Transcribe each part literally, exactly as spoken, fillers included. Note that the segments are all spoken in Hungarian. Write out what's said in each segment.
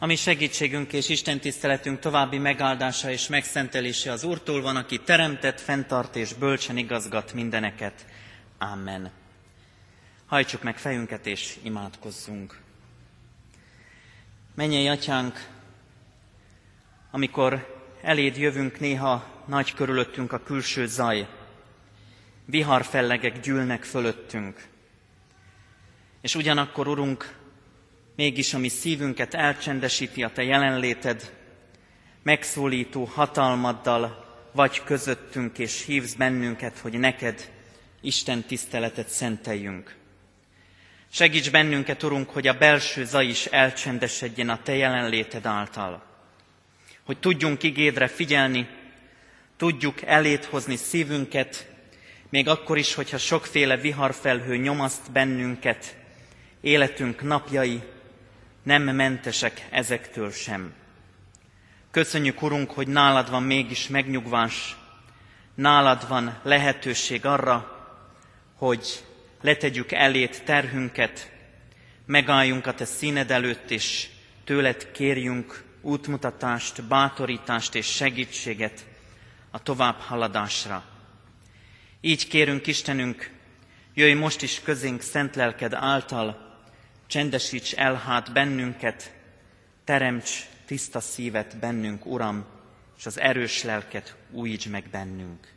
Ami segítségünk és Isten tiszteletünk további megáldása és megszentelése az Úrtól van, aki teremtett, fenntart és bölcsen igazgat mindeneket. Amen. Hajtsuk meg fejünket és imádkozzunk. Mennyei Atyánk, amikor eléd jövünk, néha nagy körülöttünk a külső zaj, viharfellegek gyűlnek fölöttünk. És ugyanakkor, Urunk, mégis a mi szívünket elcsendesíti a Te jelenléted, megszólító hatalmaddal vagy közöttünk, és hívsz bennünket, hogy neked, Isten tiszteletet szenteljünk. Segíts bennünket, Urunk, hogy a belső zaj is elcsendesedjen a Te jelenléted által. Hogy tudjunk igédre figyelni, tudjuk eléd hozni szívünket, még akkor is, hogyha sokféle viharfelhő nyomaszt bennünket, életünk napjai nem mentesek ezektől sem. Köszönjük, Urunk, hogy nálad van mégis megnyugvás, nálad van lehetőség arra, hogy letegyük eléd terhünket, megálljunk a Te színed előtt, és tőled kérjünk útmutatást, bátorítást és segítséget a továbbhaladásra. Így kérünk, Istenünk, jöjj most is közénk szent lelked által, csendesíts el hát bennünket, teremts tiszta szívet bennünk, Uram, és az erős lelket újíts meg bennünk.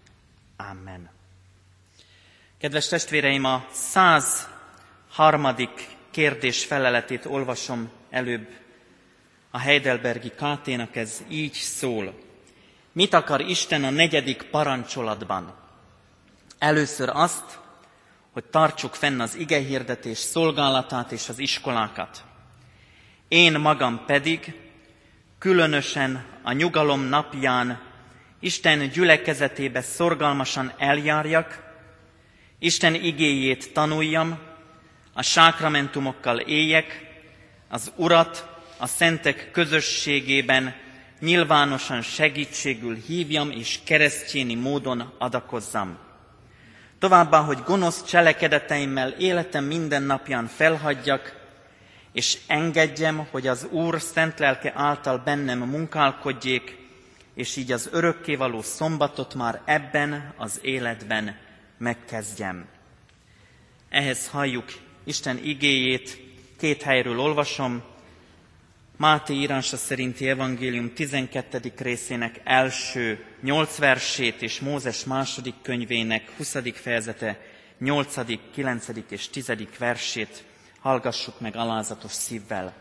Amen. Kedves testvéreim, a száz harmadik kérdés feleletét olvasom előbb a heidelbergi káténak, ez így szól. Mit akar Isten a negyedik parancsolatban? Először azt, hogy tartsuk fenn az igehirdetés szolgálatát és az iskolákat. Én magam pedig, különösen a nyugalom napján, Isten gyülekezetébe szorgalmasan eljárjak, Isten igéjét tanuljam, a sákramentumokkal éljek, az Urat a szentek közösségében nyilvánosan segítségül hívjam és keresztjéni módon adakozzam. Továbbá, hogy gonosz cselekedeteimmel életem minden napján felhagyjak, és engedjem, hogy az Úr szent lelke által bennem munkálkodjék, és így az örökkévaló szombatot már ebben az életben megkezdjem. Ehhez halljuk Isten igéjét, két helyről olvasom. Máté írása szerinti evangélium tizenkettedik részének első nyolc versét és Mózes második könyvének huszadik fejezete nyolcadik, kilencedik és tizedik versét hallgassuk meg alázatos szívvel.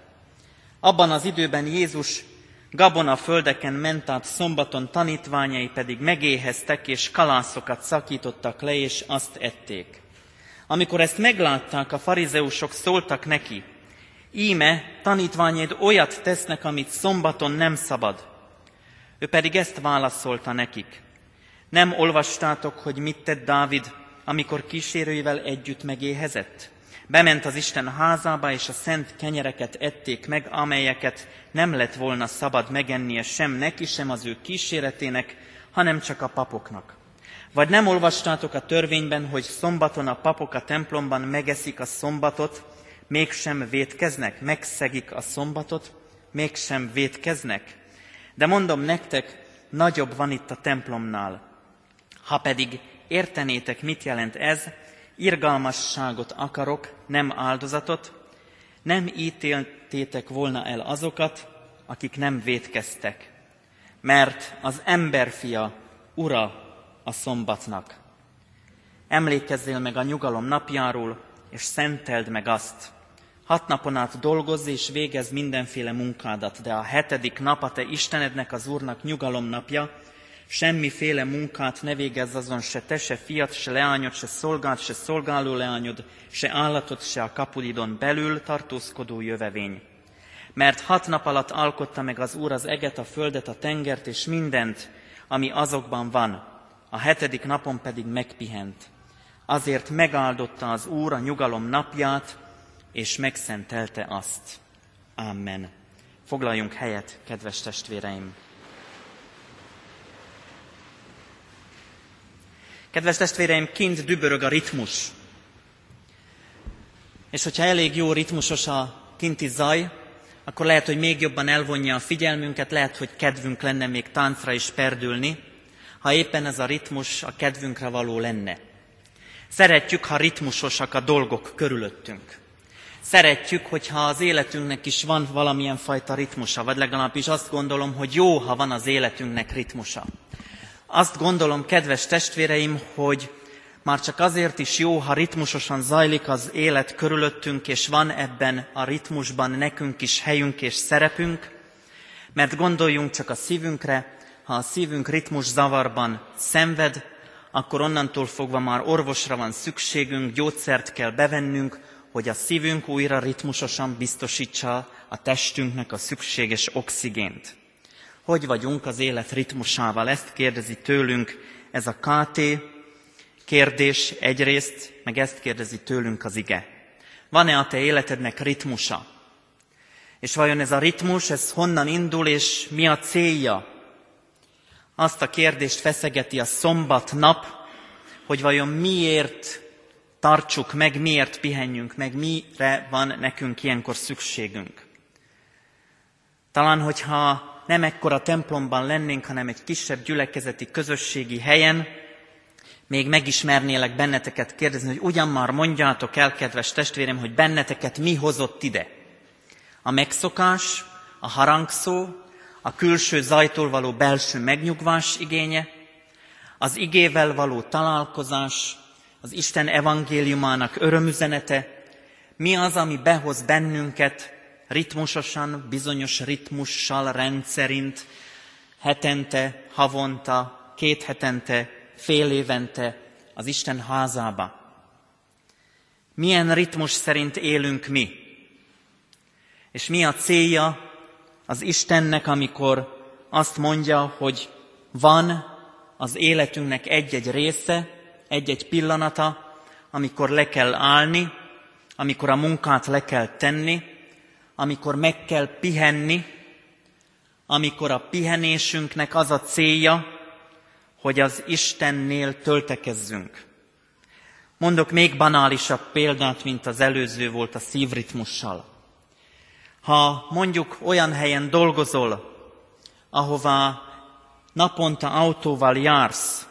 Abban az időben Jézus Gabona földeken ment át szombaton, tanítványai pedig megéheztek és kalászokat szakítottak le és azt ették. Amikor ezt meglátták, a farizeusok szóltak neki: Íme, tanítványaid olyat tesznek, amit szombaton nem szabad. Ő pedig ezt válaszolta nekik: Nem olvastátok, hogy mit tett Dávid, amikor kísérőivel együtt megéhezett? Bement az Isten házába, és a szent kenyereket ették meg, amelyeket nem lett volna szabad megennie sem neki, sem az ő kíséretének, hanem csak a papoknak. Vagy nem olvastátok a törvényben, hogy szombaton a papok a templomban megeszik a szombatot, mégsem vétkeznek, megszegik a szombatot, mégsem vétkeznek. De mondom nektek, nagyobb van itt a templomnál. Ha pedig értenétek, mit jelent ez, irgalmasságot akarok, nem áldozatot, nem ítéltétek volna el azokat, akik nem vétkeztek. Mert az emberfia ura a szombatnak. Emlékezzél meg a nyugalom napjáról, és szenteld meg azt. Hat napon át dolgozz és végezz mindenféle munkádat, de a hetedik nap a te Istenednek, az Úrnak nyugalomnapja, semmiféle munkát ne végezz azon, se te, se fiat, se leányod, se szolgád, se szolgáló leányod, se állatod, se a kapulidon belül tartózkodó jövevény. Mert hat nap alatt alkotta meg az Úr az eget, a földet, a tengert és mindent, ami azokban van, a hetedik napon pedig megpihent. Azért megáldotta az Úr a nyugalom napját, és megszentelte azt. Amen. Foglaljunk helyet, kedves testvéreim! Kedves testvéreim, kint dübörög a ritmus. És hogyha elég jó ritmusos a kinti zaj, akkor lehet, hogy még jobban elvonja a figyelmünket, lehet, hogy kedvünk lenne még táncra is perdülni, ha éppen ez a ritmus a kedvünkre való lenne. Szeretjük, ha ritmusosak a dolgok körülöttünk. Szeretjük, hogyha az életünknek is van valamilyen fajta ritmusa, vagy legalábbis azt gondolom, hogy jó, ha van az életünknek ritmusa. Azt gondolom, kedves testvéreim, hogy már csak azért is jó, ha ritmusosan zajlik az élet körülöttünk, és van ebben a ritmusban nekünk is helyünk és szerepünk, mert gondoljunk csak a szívünkre, ha a szívünk ritmus zavarban szenved, akkor onnantól fogva már orvosra van szükségünk, gyógyszert kell bevennünk, hogy a szívünk újra ritmusosan biztosítsa a testünknek a szükséges oxigént. Hogy vagyunk az élet ritmusával? Ezt kérdezi tőlünk ez a ká té kérdés egyrészt, meg ezt kérdezi tőlünk az ige. Van-e a te életednek ritmusa? És vajon ez a ritmus, ez honnan indul, és mi a célja? Azt a kérdést feszegeti a szombat nap, hogy vajon miért tartsuk meg, miért pihenjünk meg, mire van nekünk ilyenkor szükségünk. Talán, hogyha nem ekkora templomban lennénk, hanem egy kisebb gyülekezeti, közösségi helyen, még megismernélek benneteket kérdezni, hogy ugyan már mondjátok el, kedves testvérem, hogy benneteket mi hozott ide. A megszokás, a harangszó, a külső zajtól való belső megnyugvás igénye, az igével való találkozás, az Isten evangéliumának örömüzenete, mi az, ami behoz bennünket ritmusosan, bizonyos ritmussal, rendszerint, hetente, havonta, két hetente, fél évente az Isten házába. Milyen ritmus szerint élünk mi? És mi a célja az Istennek, amikor azt mondja, hogy van az életünknek egy-egy része, egy-egy pillanata, amikor le kell állni, amikor a munkát le kell tenni, amikor meg kell pihenni, amikor a pihenésünknek az a célja, hogy az Istennél töltekezzünk. Mondok még banálisabb példát, mint az előző volt a szívritmussal. Ha mondjuk olyan helyen dolgozol, ahová naponta autóval jársz,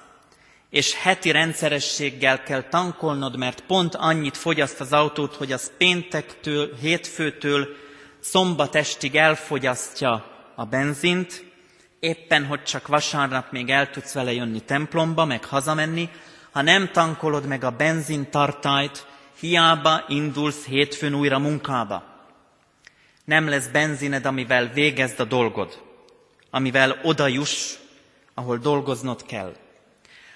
és heti rendszerességgel kell tankolnod, mert pont annyit fogyaszt az autót, hogy az péntektől, hétfőtől szombat estig elfogyasztja a benzint, éppen hogy csak vasárnap még el tudsz vele jönni templomba, meg hazamenni, ha nem tankolod meg a benzintartályt, hiába indulsz hétfőn újra munkába. Nem lesz benzined, amivel végezd a dolgod, amivel oda juss, ahol dolgoznod kell.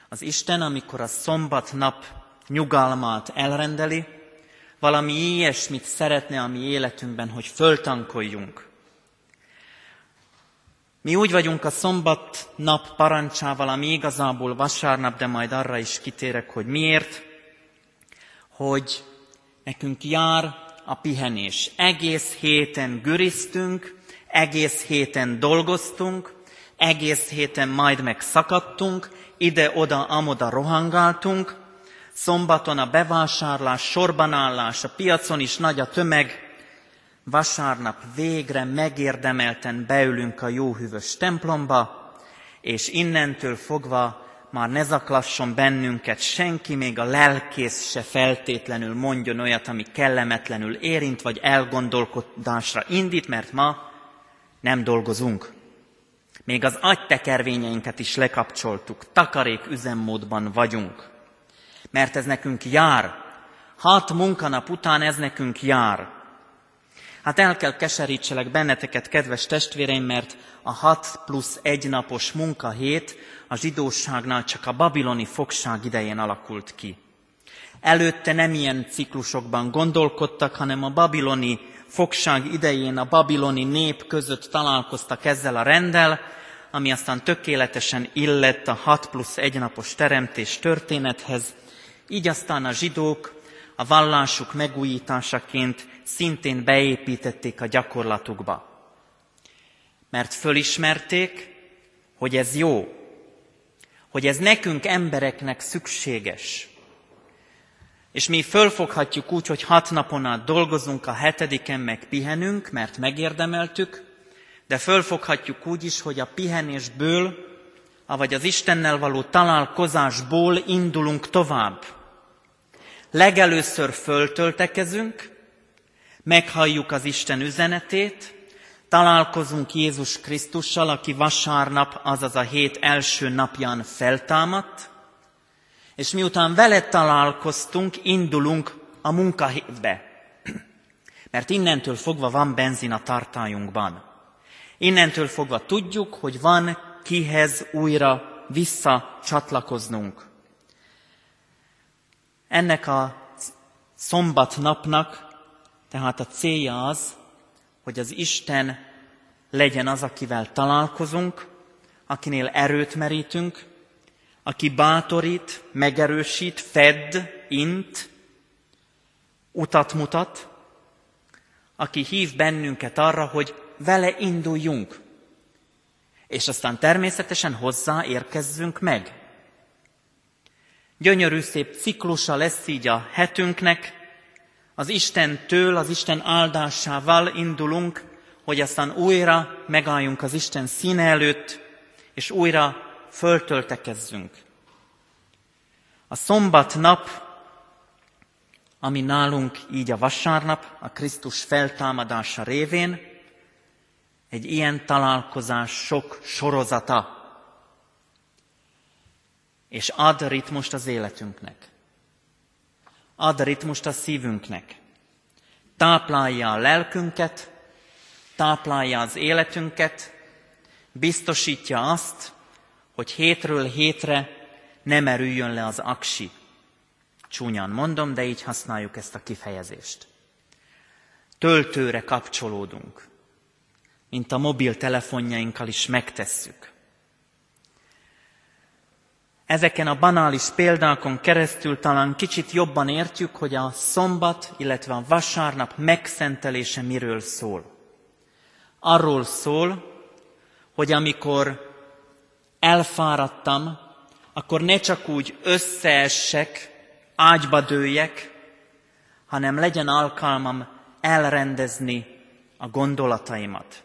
Az Isten, amikor a szombatnap nyugalmát elrendeli, valami ilyesmit szeretne a mi életünkben, hogy föltankoljunk. Mi úgy vagyunk a szombatnap parancsával, ami igazából vasárnap, de majd arra is kitérek, hogy miért, hogy nekünk jár a pihenés. Egész héten gürisztünk, egész héten dolgoztunk, egész héten majd megszakadtunk, ide-oda-amoda rohangáltunk, szombaton a bevásárlás, sorbanállás, a piacon is nagy a tömeg, vasárnap végre megérdemelten beülünk a jóhűvös templomba, és innentől fogva már ne zaklasson bennünket senki, még a lelkész se feltétlenül mondjon olyat, ami kellemetlenül érint, vagy elgondolkodásra indít, mert ma nem dolgozunk. Még az agytekervényeinket is lekapcsoltuk, takarék üzemmódban vagyunk. Mert ez nekünk jár. Hat munkanap után ez nekünk jár. Hát el kell keserítselek benneteket, kedves testvéreim, mert a hat plusz egy napos munkahét a zsidóságnál csak a babiloni fogság idején alakult ki. Előtte nem ilyen ciklusokban gondolkodtak, hanem a babiloni fogság idején a babiloni nép között találkoztak ezzel a renddel, ami aztán tökéletesen illett a hat plusz egy napos teremtés történethez. Így aztán a zsidók a vallásuk megújításaként szintén beépítették a gyakorlatukba. Mert fölismerték, hogy ez jó, hogy ez nekünk embereknek szükséges. És mi fölfoghatjuk úgy, hogy hat napon át dolgozunk, a hetediken meg pihenünk, mert megérdemeltük, de fölfoghatjuk úgy is, hogy a pihenésből, avagy az Istennel való találkozásból indulunk tovább. Legelőször föltöltekezünk, meghalljuk az Isten üzenetét, találkozunk Jézus Krisztussal, aki vasárnap, azaz a hét első napján feltámadt, és miután vele találkoztunk, indulunk a munkahelybe. Mert innentől fogva van benzin a tartályunkban. Innentől fogva tudjuk, hogy van kihez újra visszacsatlakoznunk. Ennek a szombatnapnak tehát a célja az, hogy az Isten legyen az, akivel találkozunk, akinél erőt merítünk, aki bátorít, megerősít, fedd, int, utat mutat, aki hív bennünket arra, hogy vele induljunk, és aztán természetesen hozzá érkezzünk meg. Gyönyörű szép ciklusa lesz így a hetünknek, az Istentől, az Isten áldásával indulunk, hogy aztán újra megálljunk az Isten színe előtt, és újra föltöltekezzünk. A szombatnap, ami nálunk így a vasárnap, a Krisztus feltámadása révén, egy ilyen találkozás sok sorozata, és ad ritmust az életünknek. Ad ritmust a szívünknek. Táplálja a lelkünket, táplálja az életünket, biztosítja azt, hogy hétről hétre nem erüljön le az aksi. Csúnyan mondom, de így használjuk ezt a kifejezést. Töltőre kapcsolódunk, mint a mobiltelefonjainkkal is megtesszük. Ezeken a banális példákon keresztül talán kicsit jobban értjük, hogy a szombat, illetve a vasárnap megszentelése miről szól. Arról szól, hogy amikor elfáradtam, akkor ne csak úgy összeessek, ágyba dőljek, hanem legyen alkalmam elrendezni a gondolataimat.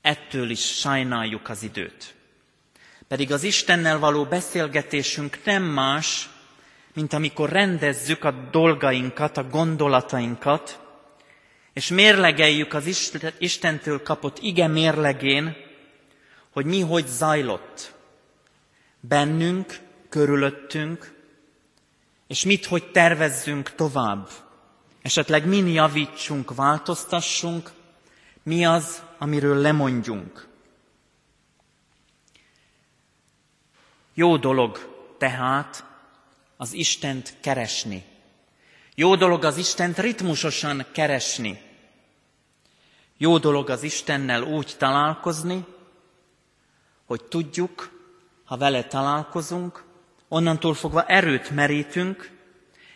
Ettől is sajnáljuk az időt. Pedig az Istennel való beszélgetésünk nem más, mint amikor rendezzük a dolgainkat, a gondolatainkat, és mérlegeljük az Istentől kapott ige mérlegén, hogy mi hogy zajlott bennünk, körülöttünk, és mit hogy tervezzünk tovább. Esetleg min javítsunk, változtassunk, mi az, amiről lemondjunk. Jó dolog tehát az Istent keresni. Jó dolog az Istent ritmusosan keresni. Jó dolog az Istennel úgy találkozni, hogy tudjuk, ha vele találkozunk, onnantól fogva erőt merítünk,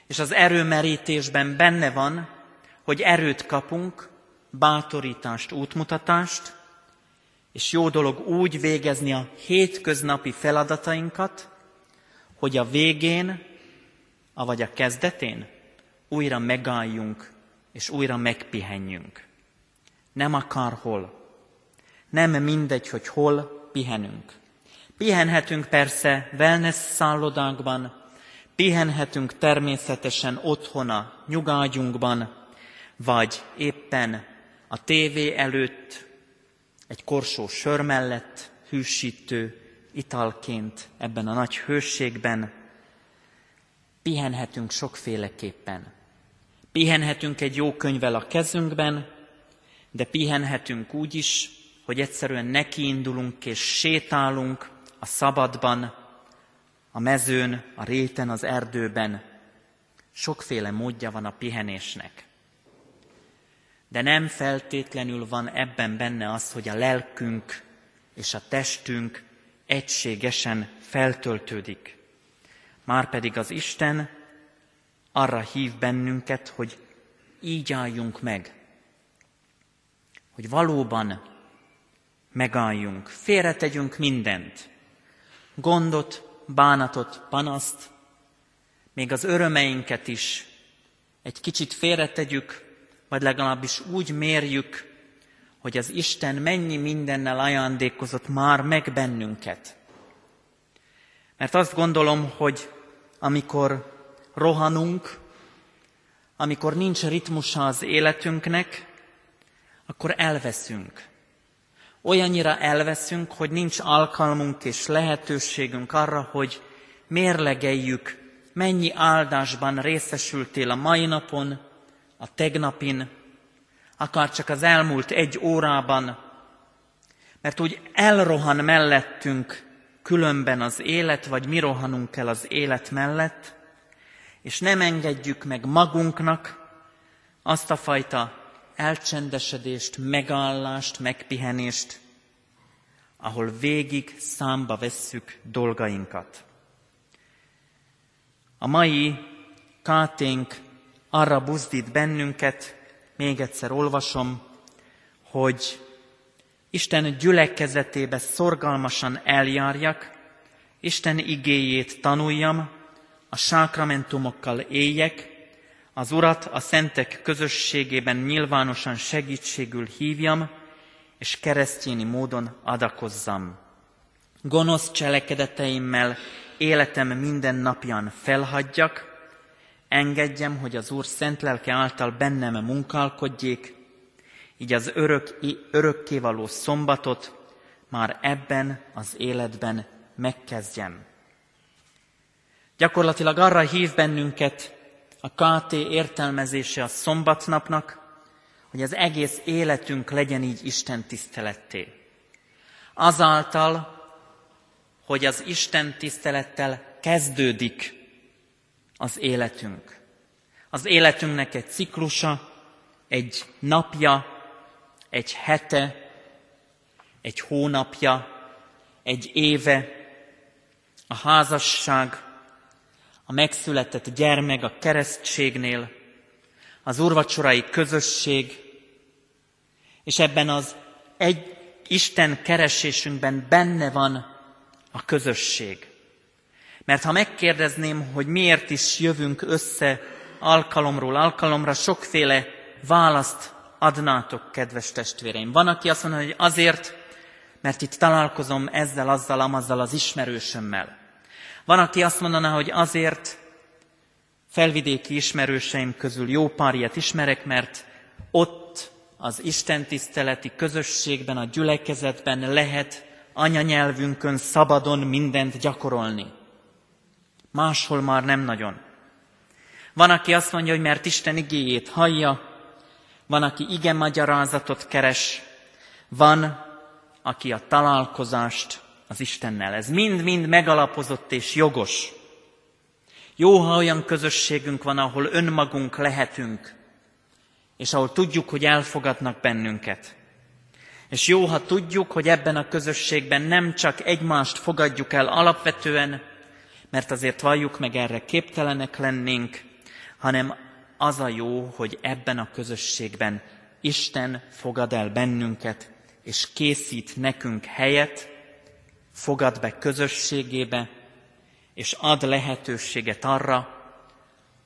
és az erőmerítésben benne van, hogy erőt kapunk, bátorítást, útmutatást, és jó dolog úgy végezni a hétköznapi feladatainkat, hogy a végén, avagy a kezdetén újra megálljunk, és újra megpihenjünk. Nem akárhol. Nem mindegy, hogy hol pihenünk. Pihenhetünk persze wellness szállodákban, pihenhetünk természetesen otthon a nyugágyunkban, vagy éppen a tévé előtt, egy korsó sör mellett, hűsítő italként ebben a nagy hőségben. Pihenhetünk sokféleképpen. Pihenhetünk egy jó könyvvel a kezünkben, de pihenhetünk úgy is, hogy egyszerűen nekiindulunk és sétálunk a szabadban, a mezőn, a réten, az erdőben. Sokféle módja van a pihenésnek. De nem feltétlenül van ebben benne az, hogy a lelkünk és a testünk egységesen feltöltődik. Márpedig az Isten arra hív bennünket, hogy így álljunk meg. Hogy valóban megálljunk, félretegyünk mindent. Gondot, bánatot, panaszt, még az örömeinket is egy kicsit félretegyük, vagy legalábbis úgy mérjük, hogy az Isten mennyi mindennel ajándékozott már meg bennünket. Mert azt gondolom, hogy amikor rohanunk, amikor nincs ritmusa az életünknek, akkor elveszünk. Olyannyira elveszünk, hogy nincs alkalmunk és lehetőségünk arra, hogy mérlegeljük, mennyi áldásban részesültél a mai napon, a tegnapin, akár csak az elmúlt egy órában, mert úgy elrohan mellettünk különben az élet, vagy mi rohanunk el az élet mellett, és nem engedjük meg magunknak azt a fajta elcsendesedést, megállást, megpihenést, ahol végig számba vesszük dolgainkat. A mai káténk arra buzdít bennünket, még egyszer olvasom, hogy Isten gyülekezetébe szorgalmasan eljárjak, Isten igéjét tanuljam, a sákramentumokkal éljek, az Urat a szentek közösségében nyilvánosan segítségül hívjam, és keresztjéni módon adakozzam. Gonosz cselekedeteimmel életem minden napján felhagyjak, engedjem, hogy az Úr szent lelke által bennem munkálkodjék, így az örök, örökkévaló szombatot már ebben az életben megkezdjem. Gyakorlatilag arra hív bennünket a ká té értelmezése a szombatnapnak, hogy az egész életünk legyen így Isten tiszteletté. Azáltal, hogy az Isten tisztelettel kezdődik az életünk. Az életünknek egy ciklusa, egy napja, egy hete, egy hónapja, egy éve, a házasság, a megszületett gyermek a keresztségnél, az úrvacsorai közösség, és ebben az egy Isten keresésünkben benne van a közösség. Mert ha megkérdezném, hogy miért is jövünk össze alkalomról alkalomra, sokféle választ adnátok, kedves testvéreim. Van, aki azt mondja, hogy azért, mert itt találkozom ezzel, azzal, amazzal az ismerősömmel. Van, aki azt mondaná, hogy azért felvidéki ismerőseim közül jó pár ilyet ismerek, mert ott az istentiszteleti közösségben, a gyülekezetben lehet anyanyelvünkön szabadon mindent gyakorolni. Máshol már nem nagyon. Van, aki azt mondja, hogy mert Isten igéjét hallja, van, aki ige magyarázatot keres, van, aki a találkozást az Istennel. Ez mind-mind megalapozott és jogos. Jó, ha olyan közösségünk van, ahol önmagunk lehetünk, és ahol tudjuk, hogy elfogadnak bennünket. És jó, ha tudjuk, hogy ebben a közösségben nem csak egymást fogadjuk el alapvetően, mert azért valljuk meg, erre képtelenek lennénk, hanem az a jó, hogy ebben a közösségben Isten fogad el bennünket, és készít nekünk helyet, fogad be közösségébe, és ad lehetőséget arra,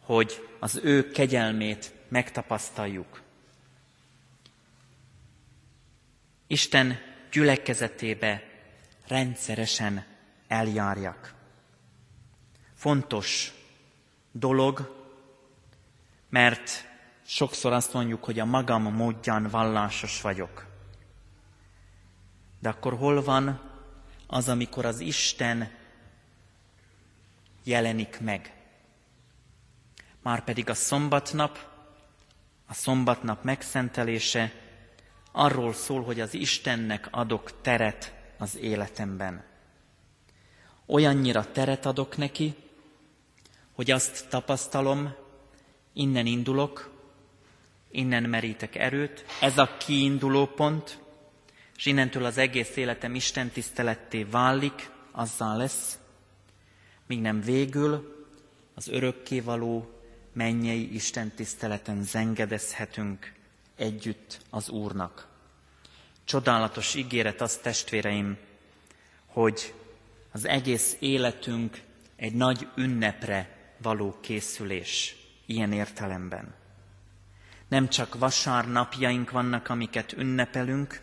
hogy az ő kegyelmét megtapasztaljuk. Isten gyülekezetébe rendszeresen eljárjak. Fontos dolog, mert sokszor azt mondjuk, hogy a magam módján vallásos vagyok. De akkor hol van az, amikor az Isten jelenik meg? Márpedig a szombatnap, a szombatnap megszentelése arról szól, hogy az Istennek adok teret az életemben. Olyannyira teret adok neki, hogy azt tapasztalom, innen indulok, innen merítek erőt, ez a kiinduló pont, és innentől az egész életem Isten tiszteletté válik, azzal lesz, míg nem végül az örökkévaló mennyei Isten tiszteleten zengedezhetünk együtt az Úrnak. Csodálatos ígéret az, testvéreim, hogy az egész életünk egy nagy ünnepre való készülés ilyen értelemben. Nem csak vasárnapjaink vannak, amiket ünnepelünk,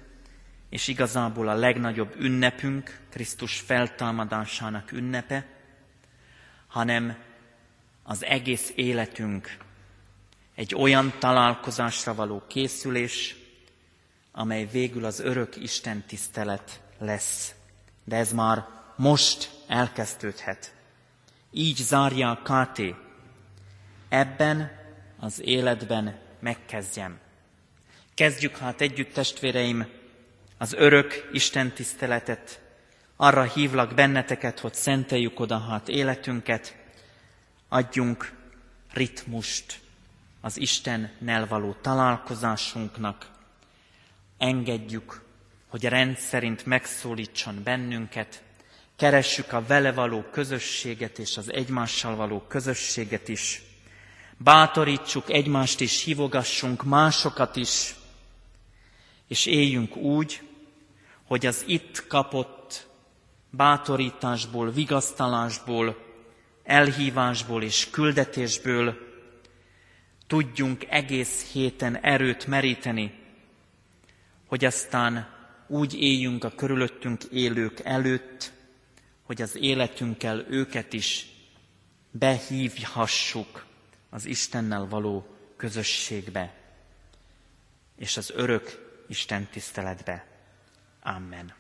és igazából a legnagyobb ünnepünk Krisztus feltámadásának ünnepe, hanem az egész életünk egy olyan találkozásra való készülés, amely végül az örök Isten tisztelet lesz. De ez már most elkezdődhet. Így zárja a Máté: ebben az életben megkezdjem. Kezdjük hát együtt, testvéreim, az örök Isten tiszteletet. Arra hívlak benneteket, hogy szenteljük oda hát életünket, adjunk ritmust az Istennel való találkozásunknak, engedjük, hogy rendszerint megszólítson bennünket, keressük a vele való közösséget és az egymással való közösséget is, bátorítsuk egymást is, hívogassunk másokat is, és éljünk úgy, hogy az itt kapott bátorításból, vigasztalásból, elhívásból és küldetésből tudjunk egész héten erőt meríteni, hogy aztán úgy éljünk a körülöttünk élők előtt, hogy az életünkkel őket is behívhassuk az Istennel való közösségbe és az örök Isten tiszteletbe. Amen.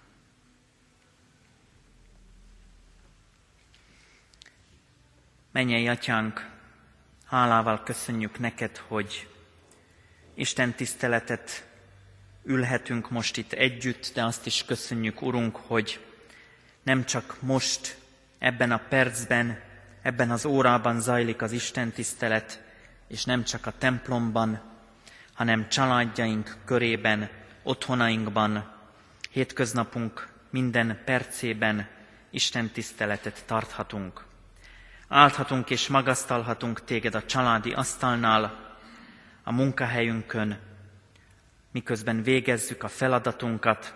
Mennyei Atyánk, hálával köszönjük neked, hogy Isten tiszteletet ülhetünk most itt együtt, de azt is köszönjük, Urunk, hogy nem csak most, ebben a percben, ebben az órában zajlik az Isten tisztelet, és nem csak a templomban, hanem családjaink körében, otthonainkban, hétköznapunk minden percében Isten tiszteletet tarthatunk. Áldhatunk és magasztalhatunk téged a családi asztalnál, a munkahelyünkön, miközben végezzük a feladatunkat,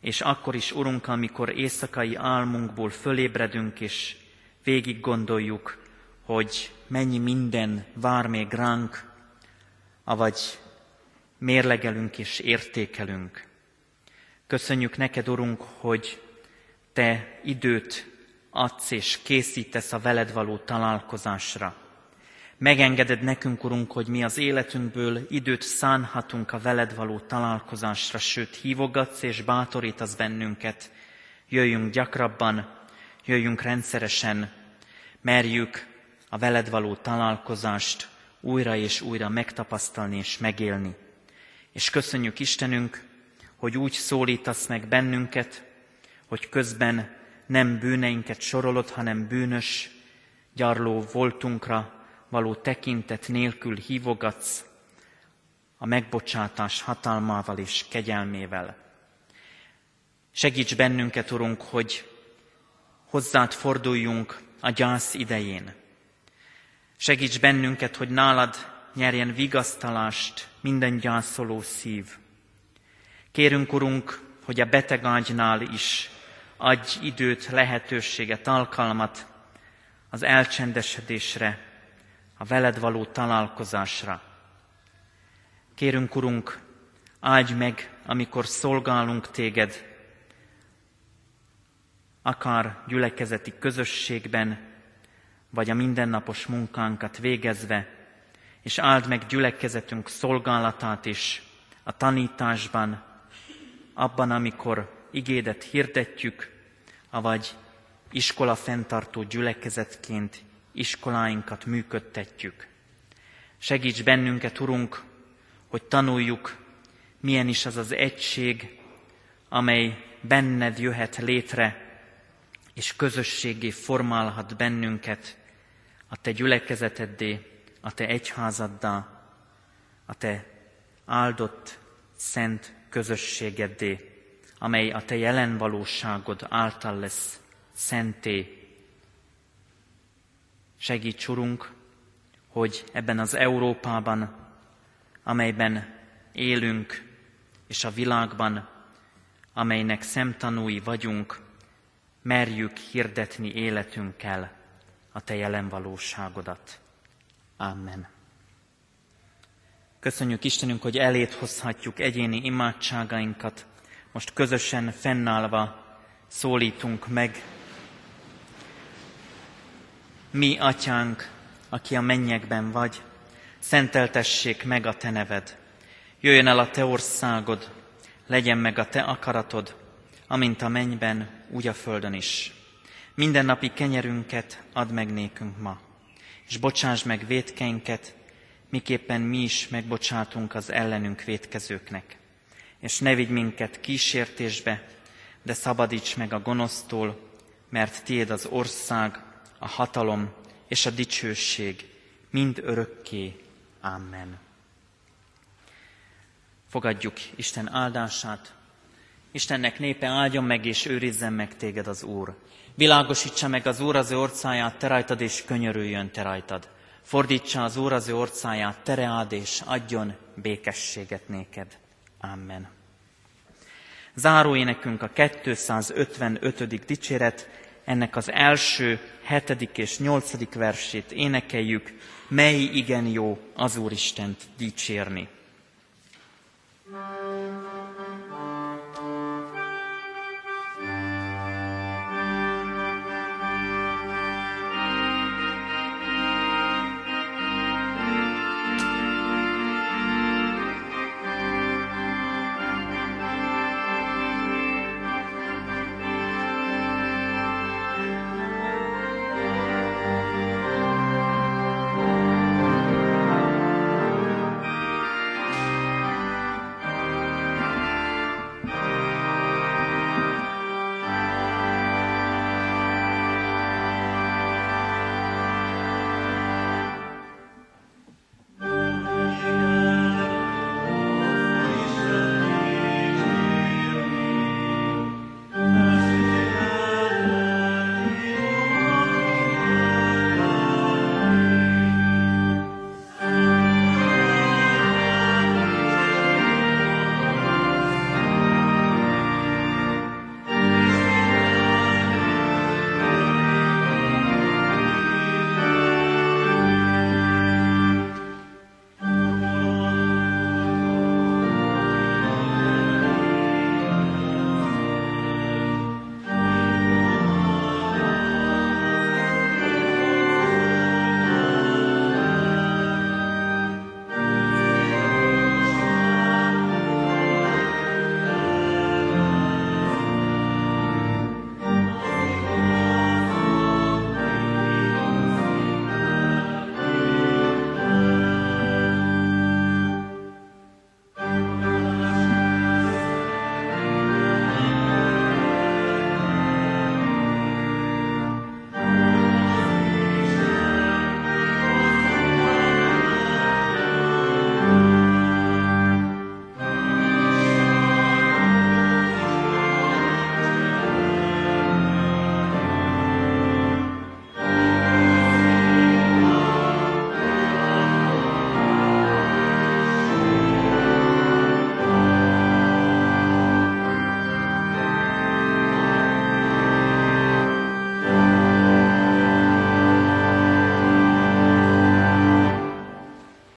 és akkor is, Urunk, amikor éjszakai álmunkból fölébredünk, és végig gondoljuk, hogy mennyi minden vár még ránk, avagy mérlegelünk és értékelünk. Köszönjük neked, Urunk, hogy te időt adsz és készítesz a veled való találkozásra. Megengeded nekünk, Urunk, hogy mi az életünkből időt szánhatunk a veled való találkozásra, sőt, hívogatsz és bátorítasz bennünket. Jöjjünk gyakrabban, jöjjünk rendszeresen, merjük a veled való találkozást újra és újra megtapasztalni és megélni. És köszönjük, Istenünk, hogy úgy szólítasz meg bennünket, hogy közben nem bűneinket sorolod, hanem bűnös, gyarló voltunkra való tekintet nélkül hívogatsz a megbocsátás hatalmával és kegyelmével. Segíts bennünket, Urunk, hogy hozzád forduljunk a gyász idején. Segíts bennünket, hogy nálad nyerjen vigasztalást minden gyászoló szív. Kérünk, Urunk, hogy a betegágynál is adj időt, lehetőséget, alkalmat az elcsendesedésre, a veled való találkozásra. Kérünk, Urunk, áldj meg, amikor szolgálunk téged, akár gyülekezeti közösségben, vagy a mindennapos munkánkat végezve, és áld meg gyülekezetünk szolgálatát is a tanításban, abban, amikor igédet hirdetjük, avagy iskola fenntartó gyülekezetként iskoláinkat működtetjük. Segíts bennünket, Urunk, hogy tanuljuk, milyen is az az egység, amely benned jöhet létre, és közösségé formálhat bennünket a te gyülekezeteddé, a te egyházaddá, a te áldott, szent közösségeddé, amely a te jelen valóságod által lesz szenté. Segíts, Urunk, hogy ebben az Európában, amelyben élünk, és a világban, amelynek szemtanúi vagyunk, merjük hirdetni életünkkel a a te jelen valóságodat. Amen. Köszönjük Istenünk, hogy eléd hozhatjuk egyéni imádságainkat. Most közösen fennállva szólítunk meg. Mi, Atyánk, aki a mennyekben vagy, szenteltessék meg a te neved. Jöjjön el a te országod, legyen meg a te akaratod, amint a mennyben, úgy a földön is. Mindennapi kenyerünket add meg nékünk ma, és bocsáss meg vétkeinket, miképpen mi is megbocsátunk az ellenünk vétkezőknek. És ne vigy minket kísértésbe, de szabadíts meg a gonosztól, mert tiéd az ország, a hatalom és a dicsőség, mind örökké. Amen. Fogadjuk Isten áldását. Istennek népe, áldjon meg és őrizzen meg téged az Úr. Világosítsa meg az Úr az ő orcáját, te rajtad, és könyörüljön te rajtad. Fordítsa az Úr az ő orcáját, te reád, és adjon békességet néked. Amen. Záróénekünk a kétszázötvenötödik dicséret, ennek az első, hetedik és nyolcadik versét énekeljük, mely igen jó az Úristent dicsérni.